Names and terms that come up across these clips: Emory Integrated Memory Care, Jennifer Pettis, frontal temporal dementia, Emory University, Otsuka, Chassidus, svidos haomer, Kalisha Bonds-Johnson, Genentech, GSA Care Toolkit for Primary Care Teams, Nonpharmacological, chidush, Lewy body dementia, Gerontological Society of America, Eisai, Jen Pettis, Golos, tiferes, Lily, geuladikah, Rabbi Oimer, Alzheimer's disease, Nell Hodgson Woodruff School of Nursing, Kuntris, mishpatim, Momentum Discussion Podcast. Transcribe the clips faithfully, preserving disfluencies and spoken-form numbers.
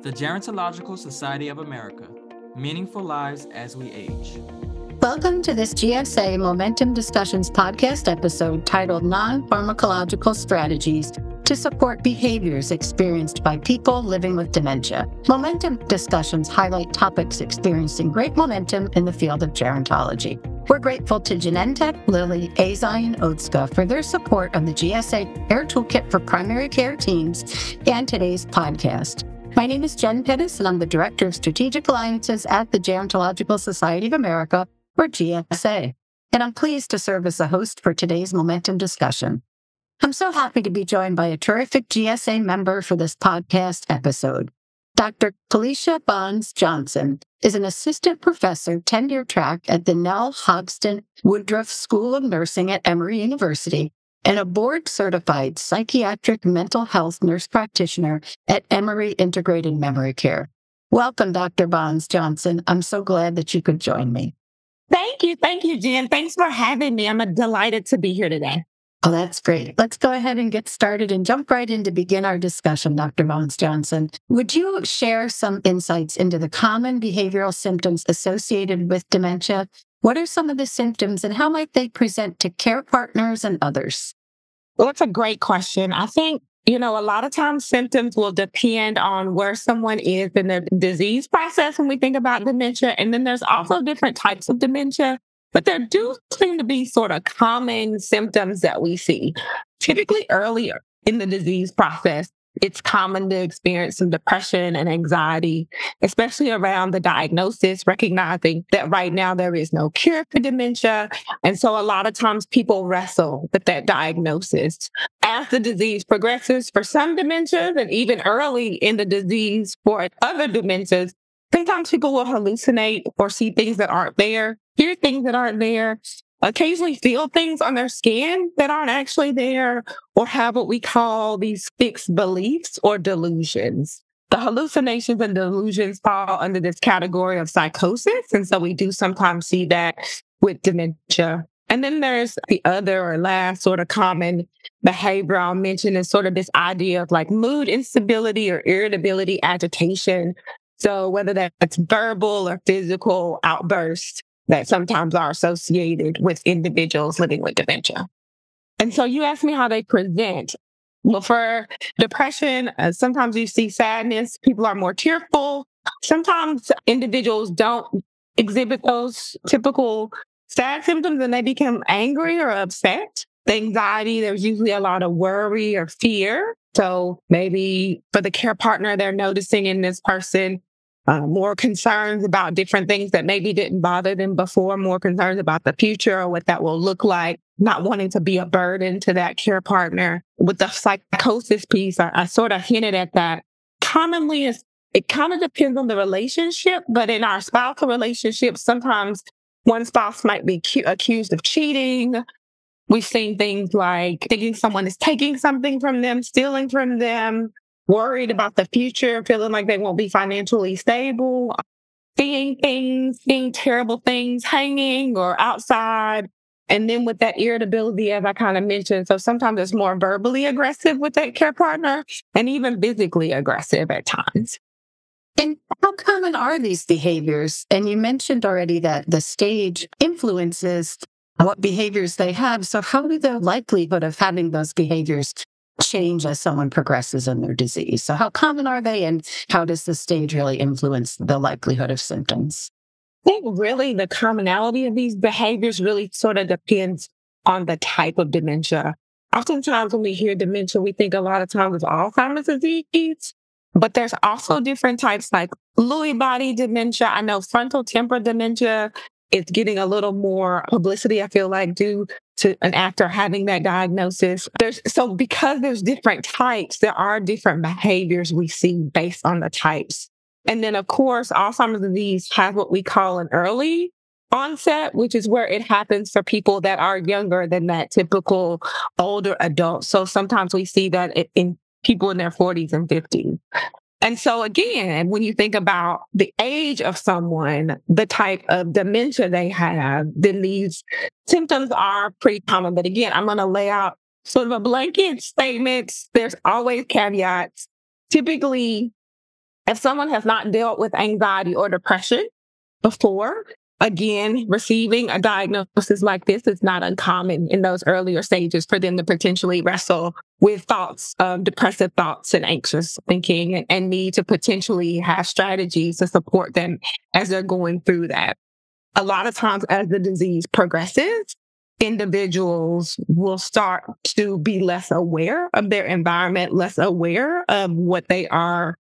The Gerontological Society of America, Meaningful Lives as We Age. Welcome to this G S A Momentum Discussions podcast episode titled Non-Pharmacological Strategies to Support Behaviors Experienced by People Living with Dementia. Momentum Discussions highlight topics experiencing great momentum in the field of gerontology. We're grateful to Genentech, Lily, Eisai, and Otsuka for their support of the G S A Care Toolkit for Primary Care Teams and today's podcast. My name is Jen Pettis, and I'm the Director of Strategic Alliances at the Gerontological Society of America, or G S A, and I'm pleased to serve as the host for today's Momentum discussion. I'm so happy to be joined by a terrific G S A member for this podcast episode. Doctor Kalisha Bonds-Johnson is an assistant professor tenure track at the Nell Hodgson Woodruff School of Nursing at Emory University, and a board-certified psychiatric mental health nurse practitioner at Emory Integrated Memory Care. Welcome, Doctor Bonds-Johnson. I'm so glad that you could join me. Thank you. Thank you, Jen. Thanks for having me. I'm delighted to be here today. Oh, that's great. Let's go ahead and get started and jump right in to begin our discussion, Doctor Bonds-Johnson. Would you share some insights into the common behavioral symptoms associated with dementia? What are some of the symptoms and how might they present to care partners and others? Well, that's a great question. I think, you know, a lot of times symptoms will depend on where someone is in the disease process when we think about dementia. And then there's also different types of dementia, but there do seem to be sort of common symptoms that we see. Typically earlier in the disease process, it's common to experience some depression and anxiety, especially around the diagnosis, recognizing that right now there is no cure for dementia. And so a lot of times people wrestle with that diagnosis. As the disease progresses for some dementias, and even early in the disease for other dementias, sometimes people will hallucinate or see things that aren't there, hear things that aren't there, occasionally feel things on their skin that aren't actually there, or have what we call these fixed beliefs or delusions. The hallucinations and delusions fall under this category of psychosis. And so we do sometimes see that with dementia. And then there's the other or last sort of common behavior I'll mention is sort of this idea of like mood instability or irritability, agitation. So whether that's verbal or physical outbursts that sometimes are associated with individuals living with dementia. And so you asked me how they present. Well, for depression, uh, sometimes you see sadness. People are more tearful. Sometimes individuals don't exhibit those typical sad symptoms and they become angry or upset. The anxiety, there's usually a lot of worry or fear. So maybe for the care partner, they're noticing in this person Uh, more concerns about different things that maybe didn't bother them before, more concerns about the future or what that will look like, not wanting to be a burden to that care partner. With the psychosis piece, I, I sort of hinted at that. Commonly, it's, it kind of depends on the relationship, but in our spousal relationships, sometimes one spouse might be cu- accused of cheating. We've seen things like thinking someone is taking something from them, stealing from them, worried about the future, feeling like they won't be financially stable, seeing things, seeing terrible things hanging or outside. And then with that irritability, as I kind of mentioned, so sometimes it's more verbally aggressive with that care partner and even physically aggressive at times. And how common are these behaviors? And you mentioned already that the stage influences what behaviors they have. So how do the likelihood of having those behaviors change as someone progresses in their disease? So how common are they and how does the stage really influence the likelihood of symptoms? I think really the commonality of these behaviors really sort of depends on the type of dementia. Oftentimes when we hear dementia, we think a lot of times of Alzheimer's disease, but there's also different types like Lewy body dementia. I know frontal temporal dementia is getting a little more publicity, I feel like, due to an actor having that diagnosis. There's, so because there's different types, there are different behaviors we see based on the types. And then, of course, Alzheimer's disease has what we call an early onset, which is where it happens for people that are younger than that typical older adult. So sometimes we see that in people in their forties and fifties. And so again, when you think about the age of someone, the type of dementia they have, then these symptoms are pretty common. But again, I'm going to lay out sort of a blanket statement. There's always caveats. Typically, If someone has not dealt with anxiety or depression before, again, receiving a diagnosis like this is not uncommon in those earlier stages for them to potentially wrestle with thoughts, um, depressive thoughts and anxious thinking, and, and need to potentially have strategies to support them as they're going through that. A lot of times as the disease progresses, individuals will start to be less aware of their environment, less aware of what they are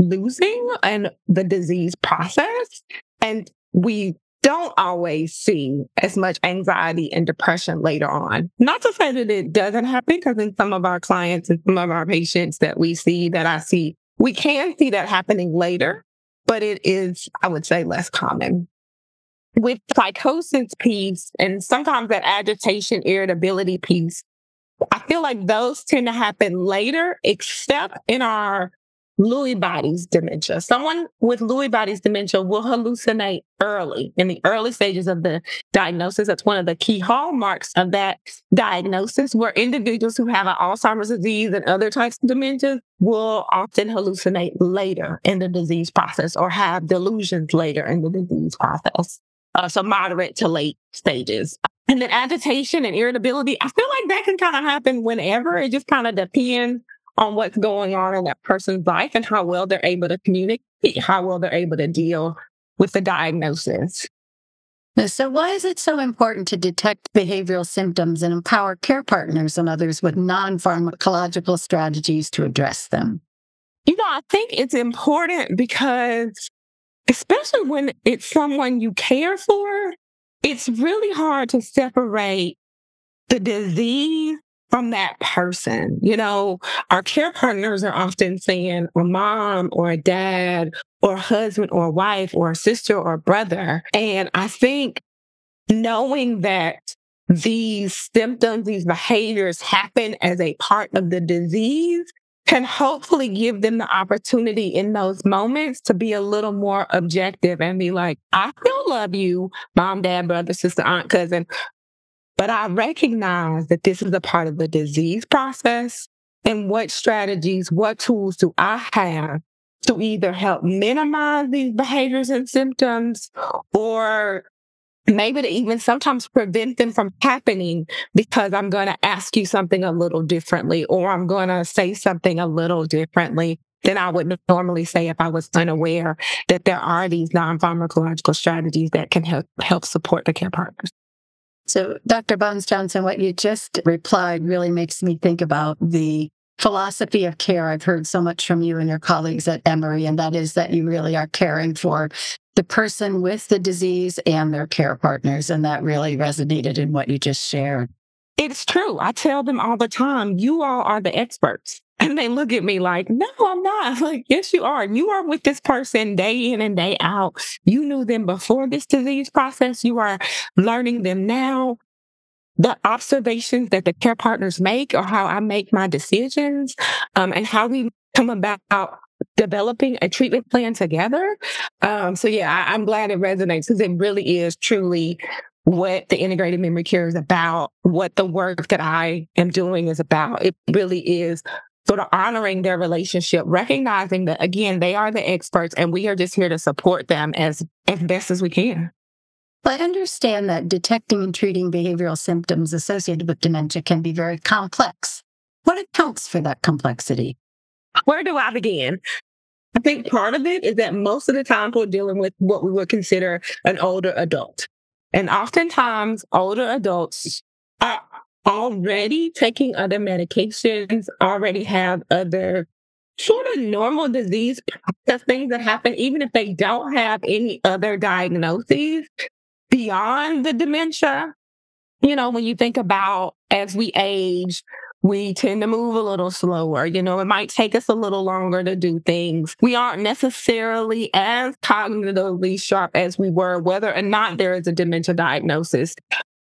losing and the disease process. And we don't always see as much anxiety and depression later on. Not to say that it doesn't happen, because in some of our clients and some of our patients that we see, that I see, we can see that happening later, but it is, I would say, less common. With psychosis piece and sometimes that agitation, irritability piece, I feel like those tend to happen later, except in our Lewy body's dementia. Someone with Lewy body's dementia will hallucinate early, in the early stages of the diagnosis. That's one of the key hallmarks of that diagnosis, where individuals who have an Alzheimer's disease and other types of dementia will often hallucinate later in the disease process or have delusions later in the disease process. Uh, so moderate to late stages. And then agitation and irritability, I feel like that can kind of happen whenever. It just kind of depends on what's going on in that person's life and how well they're able to communicate, how well they're able to deal with the diagnosis. So why is it so important to detect behavioral symptoms and empower care partners and others with non-pharmacological strategies to address them? You know, I think it's important because especially when it's someone you care for, it's really hard to separate the disease from that person. You know, our care partners are often saying a mom or a dad or a husband or a wife or a sister or a brother. And I think knowing that these symptoms, these behaviors happen as a part of the disease can hopefully give them the opportunity in those moments to be a little more objective and be like, I still love you, mom, dad, brother, sister, aunt, cousin, but I recognize that this is a part of the disease process, and what strategies, what tools do I have to either help minimize these behaviors and symptoms, or maybe to even sometimes prevent them from happening, because I'm going to ask you something a little differently, or I'm going to say something a little differently than I would normally say if I was unaware that there are these non-pharmacological strategies that can help, help support the care partners. So, Doctor Bonds-Johnson, what you just replied really makes me think about the philosophy of care I've heard so much from you and your colleagues at Emory, and that is that you really are caring for the person with the disease and their care partners. And that really resonated in what you just shared. It's true. I tell them all the time, you all are the experts. And they look at me like, no, I'm not. I'm like, yes, you are. You are with this person day in and day out. You knew them before this disease process. You are learning them now. The observations that the care partners make or how I make my decisions um, and how we come about developing a treatment plan together. Um, so yeah, I, I'm glad it resonates, because it really is truly what the integrated memory care is about, what the work that I am doing is about. It really is sort of honoring their relationship, recognizing that, again, they are the experts and we are just here to support them as, as best as we can. Well, I understand that detecting and treating behavioral symptoms associated with dementia can be very complex. What accounts for that complexity? Where do I begin? I think part of it is that most of the time we're dealing with what we would consider an older adult. And oftentimes older adults are already taking other medications, already have other sort of normal disease process things that happen, even if they don't have any other diagnoses beyond the dementia. You know, when you think about as we age, we tend to move a little slower. You know, it might take us a little longer to do things. We aren't necessarily as cognitively sharp as we were, whether or not there is a dementia diagnosis.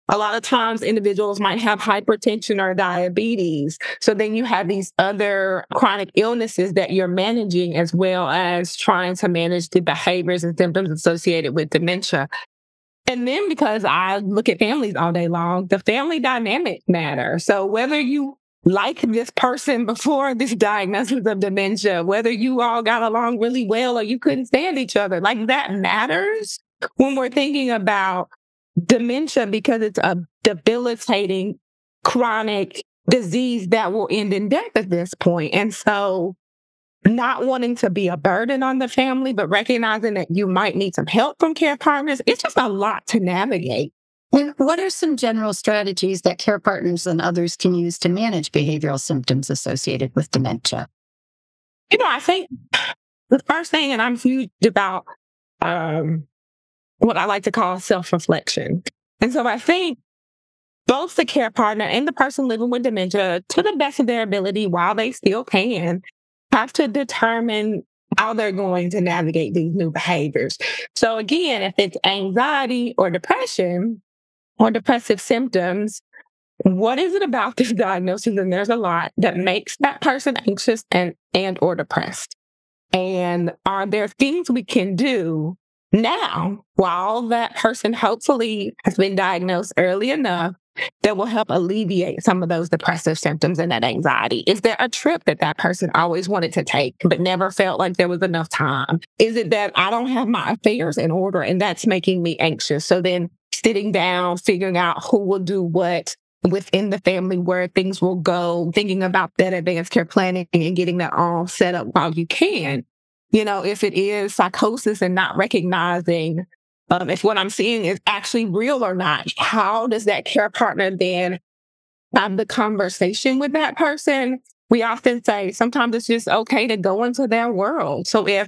A lot of times individuals might have hypertension or diabetes. So then you have these other chronic illnesses that you're managing, as well as trying to manage the behaviors and symptoms associated with dementia. And then because I look at families all day long, the family dynamic matter. So whether you like this person before this diagnosis of dementia, whether you all got along really well or you couldn't stand each other. Like, that matters when we're thinking about dementia, because it's a debilitating chronic disease that will end in death at this point. And so not wanting to be a burden on the family, but recognizing that you might need some help from care partners, it's just a lot to navigate. And what are some general strategies that care partners and others can use to manage behavioral symptoms associated with dementia? You know, I think the first thing, and I'm huge about um, what I like to call self-reflection. And so I think both the care partner and the person living with dementia, to the best of their ability while they still can, have to determine how they're going to navigate these new behaviors. So again, if it's anxiety or depression or depressive symptoms, what is it about this diagnosis? And there's a lot that makes that person anxious and, and or depressed. And are there things we can do now while that person hopefully has been diagnosed early enough that will help alleviate some of those depressive symptoms and that anxiety? Is there a trip that that person always wanted to take but never felt like there was enough time? Is it that I don't have my affairs in order and that's making me anxious? So then sitting down, figuring out who will do what within the family, where things will go, thinking about that advanced care planning and getting that all set up while you can. You know, if it is psychosis and not recognizing Um, if what I'm seeing is actually real or not, how does that care partner then have the conversation with that person? We often say sometimes it's just okay to go into their world. So if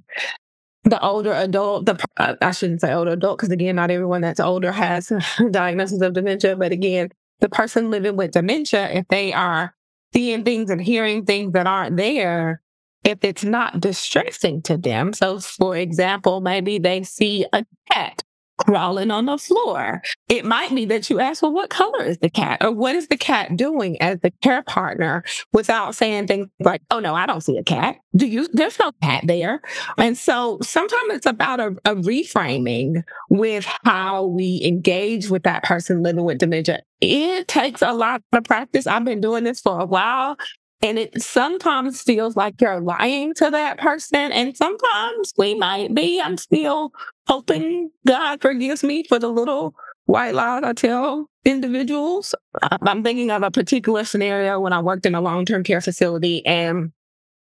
the older adult, the uh, I shouldn't say older adult, because again, not everyone that's older has diagnosis of dementia. But again, the person living with dementia, if they are seeing things and hearing things that aren't there, if it's not distressing to them. So for example, maybe they see a cat crawling on the floor. It might be that you ask, well, what color is the cat? Or what is the cat doing, as the care partner, without saying things like, oh no, I don't see a cat. Do you? There's no cat there. And so sometimes it's about a, a reframing with how we engage with that person living with dementia. It takes a lot of practice. I've been doing this for a while. And it sometimes feels like you're lying to that person. And sometimes we might be. I'm still hoping God forgives me for the little white lies I tell individuals. I'm thinking of a particular scenario when I worked in a long-term care facility, and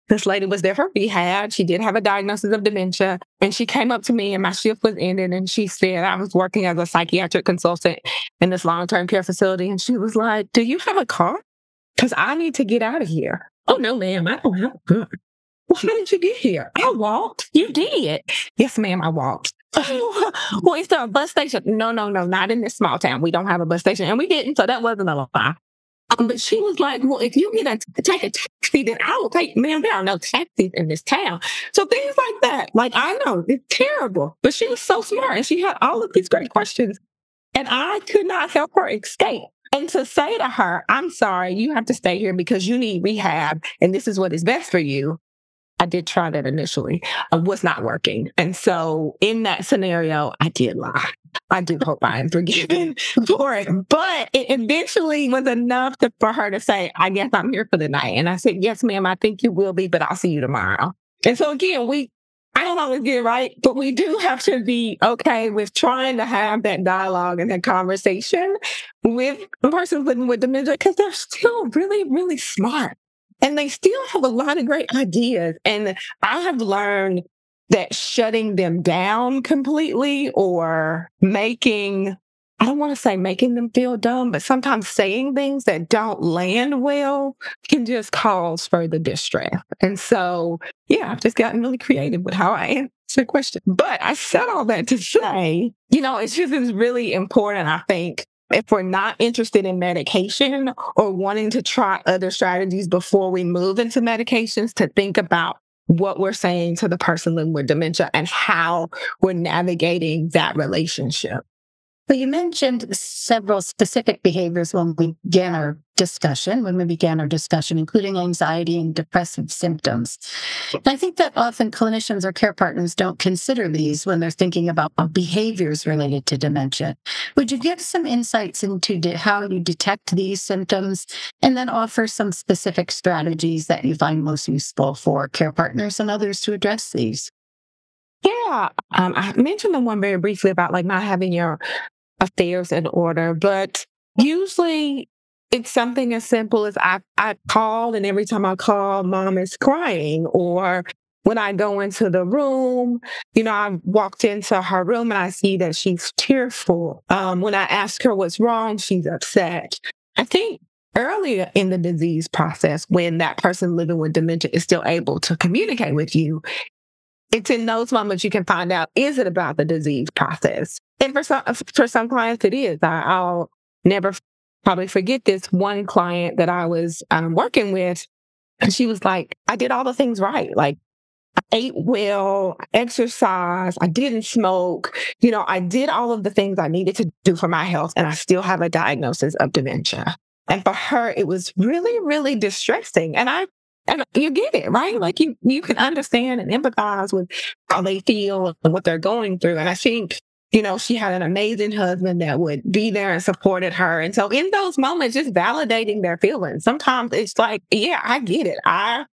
this lady was there for rehab. She did have a diagnosis of dementia, and she came up to me, and my shift was ending, and she said, I was working as a psychiatric consultant in this long-term care facility, and she was like, do you have a car? Because I need to get out of here. Oh, no, ma'am, I don't have a car. Well, how did you get here? I walked. You did. Yes, ma'am, I walked. Well, is there a bus station? No, no, no, not in this small town. We don't have a bus station. And we didn't, so that wasn't a lie. Um, but she was like, well, if you get a, take a taxi, then I will take, ma'am, there are no taxis in this town. So things like that. Like, I know, it's terrible. But she was so smart, and she had all of these great questions. And I could not help her escape. And to say to her, I'm sorry, you have to stay here because you need rehab and this is what is best for you. I did try that initially. It was not working. And so in that scenario, I did lie. I do hope I am forgiven for it. But it eventually was enough to, for her to say, I guess I'm here for the night. And I said, yes, ma'am, I think you will be, but I'll see you tomorrow. And so again, we I don't always get it right, but we do have to be okay with trying to have that dialogue and that conversation with persons living with dementia, because they're still really, really smart and they still have a lot of great ideas. And I have learned that shutting them down completely or making, I don't want to say making them feel dumb, but sometimes saying things that don't land well can just cause further distress. And so, yeah, I've just gotten really creative with how I answer the question. But I said all that to say, you know, it's just it's really important, I think, if we're not interested in medication or wanting to try other strategies before we move into medications, to think about what we're saying to the person living with dementia and how we're navigating that relationship. So you mentioned several specific behaviors when we begin our discussion when we began our discussion, including anxiety and depressive symptoms. And I think that often clinicians or care partners don't consider these when they're thinking about behaviors related to dementia. Would you give some insights into de- how you detect these symptoms and then offer some specific strategies that you find most useful for care partners and others to address these? Yeah, um, I mentioned the one very briefly about like not having your affairs in order, but usually it's something as simple as I, I call and every time I call, mom is crying, or when I go into the room, you know, I walked into her room and I see that she's tearful. Um, when I ask her what's wrong, she's upset. I think earlier in the disease process, when that person living with dementia is still able to communicate with you, it's in those moments you can find out, is it about the disease process? And for some, for some clients, it is. I, I'll never probably forget this one client that I was um, working with. And she was like, I did all the things right. Like, I ate well, I exercised, I didn't smoke. You know, I did all of the things I needed to do for my health, and I still have a diagnosis of dementia. And for her, it was really, really distressing. And I And you get it, right? Like you, you can understand and empathize with how they feel and what they're going through. And I think, you know, she had an amazing husband that would be there and supported her. And so in those moments, just validating their feelings. Sometimes it's like, yeah, I get it. I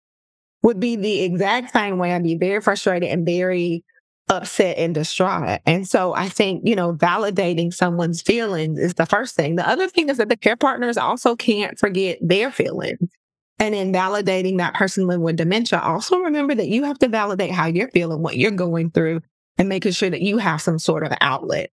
would be the exact same way. I'd be very frustrated and very upset and distraught. And so I think, you know, validating someone's feelings is the first thing. The other thing is that the care partners also can't forget their feelings. And in validating that person living with dementia, also remember that you have to validate how you're feeling, what you're going through, and making sure that you have some sort of outlet.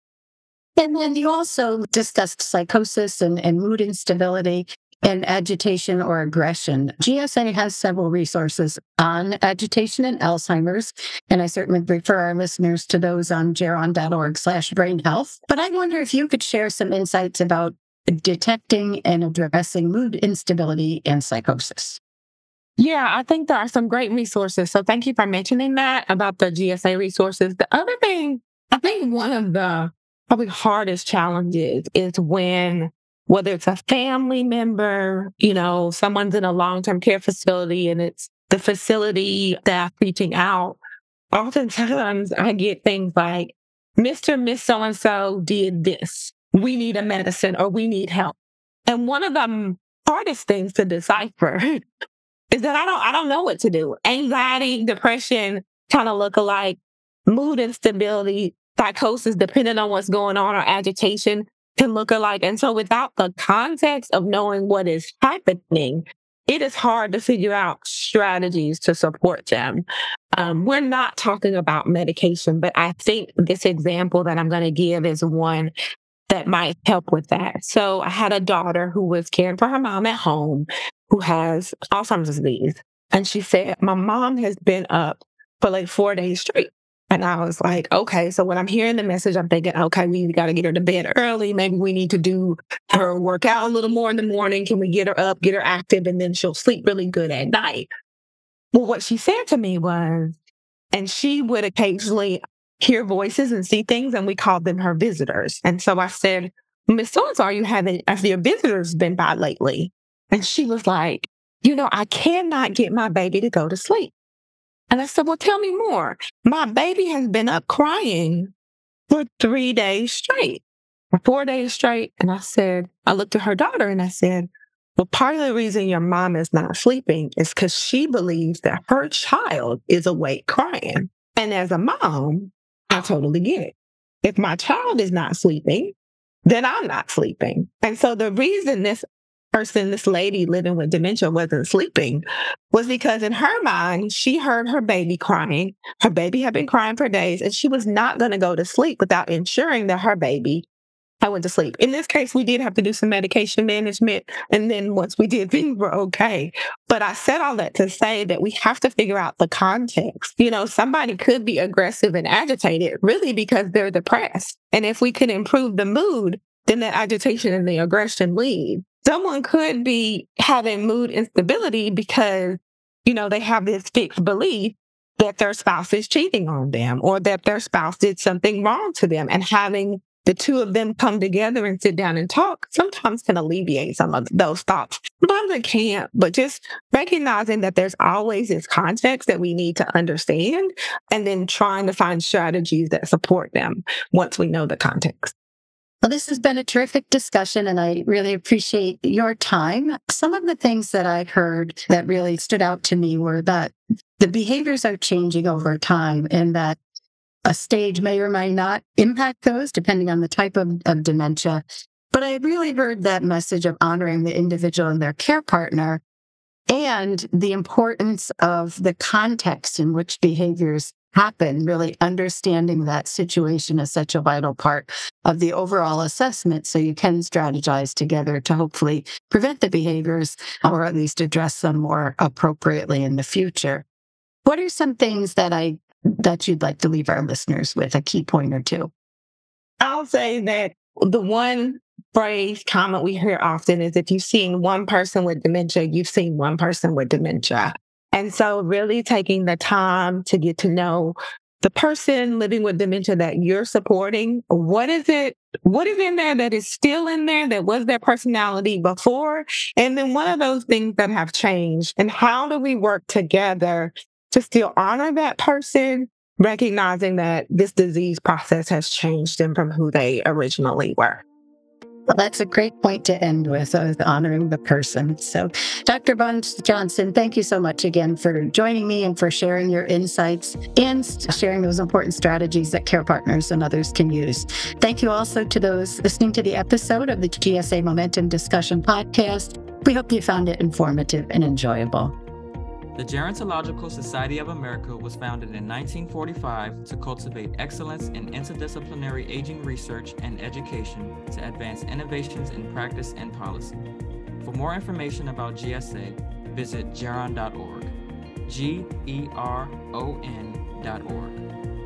And then you also discussed psychosis and, and mood instability and agitation or aggression. G S A has several resources on agitation and Alzheimer's, and I certainly refer our listeners to those on geron.org slash brain health. But I wonder if you could share some insights about detecting and addressing mood instability and psychosis. Yeah, I think there are some great resources. So thank you for mentioning that about the G S A resources. The other thing, I think one of the probably hardest challenges is when, whether it's a family member, you know, someone's in a long-term care facility and it's the facility staff reaching out. Oftentimes I get things like, Mister and Miss So-and-so did this. We need a medicine or we need help. And one of the hardest things to decipher is that I don't, I don't know what to do. Anxiety, depression kind of look alike, mood instability, psychosis, depending on what's going on, or agitation can look alike. And so without the context of knowing what is happening, it is hard to figure out strategies to support them. Um, we're not talking about medication, but I think this example that I'm going to give is one that might help with that. So I had a daughter who was caring for her mom at home who has Alzheimer's disease. And she said, my mom has been up for like four days straight. And I was like, okay, so when I'm hearing the message, I'm thinking, okay, we got to get her to bed early. Maybe we need to do her workout a little more in the morning. Can we get her up, get her active, and then she'll sleep really good at night? Well, what she said to me was, and she would occasionally hear voices and see things, and we called them her visitors. And so I said, Miss So-and-so, are you having, have your visitors been by lately? And she was like, you know, I cannot get my baby to go to sleep. And I said, well, tell me more. My baby has been up crying for three days straight, for four days straight. And I said, I looked at her daughter and I said, well, part of the reason your mom is not sleeping is because she believes that her child is awake crying. And as a mom, I totally get it. If my child is not sleeping, then I'm not sleeping. And so the reason this person, this lady living with dementia wasn't sleeping was because in her mind, she heard her baby crying. Her baby had been crying for days, and she was not going to go to sleep without ensuring that her baby had went to sleep. In this case, we did have to do some medication management. And then once we did, things were okay. But I said all that to say that we have to figure out the context. You know, somebody could be aggressive and agitated really because they're depressed. And if we can improve the mood, then the agitation and the aggression leave. Someone could be having mood instability because, you know, they have this fixed belief that their spouse is cheating on them or that their spouse did something wrong to them and having the two of them come together and sit down and talk, sometimes can alleviate some of those thoughts. Sometimes it can't, but just recognizing that there's always this context that we need to understand, and then trying to find strategies that support them once we know the context. Well, this has been a terrific discussion, and I really appreciate your time. Some of the things that I heard that really stood out to me were that the behaviors are changing over time, and that a stage may or may not impact those depending on the type of, of dementia. But I really heard that message of honoring the individual and their care partner, and the importance of the context in which behaviors happen, really understanding that situation is such a vital part of the overall assessment, so you can strategize together to hopefully prevent the behaviors or at least address them more appropriately in the future. What are some things that I that you'd like to leave our listeners with, a key point or two? I'll say that the one phrase, comment we hear often is, if you've seen one person with dementia, you've seen one person with dementia. And so really taking the time to get to know the person living with dementia that you're supporting. What is it? What is in there that is still in there that was their personality before? And then what are those things that have changed? And how do we work together to still honor that person, recognizing that this disease process has changed them from who they originally were? Well, that's a great point to end with, uh, honoring the person. So, Doctor Bonds-Johnson, thank you so much again for joining me and for sharing your insights and sharing those important strategies that care partners and others can use. Thank you also to those listening to the episode of the G S A Momentum Discussion Podcast. We hope you found it informative and enjoyable. The Gerontological Society of America was founded in nineteen forty-five to cultivate excellence in interdisciplinary aging research and education to advance innovations in practice and policy. For more information about G S A, visit geron dot org, G E R O N dot org.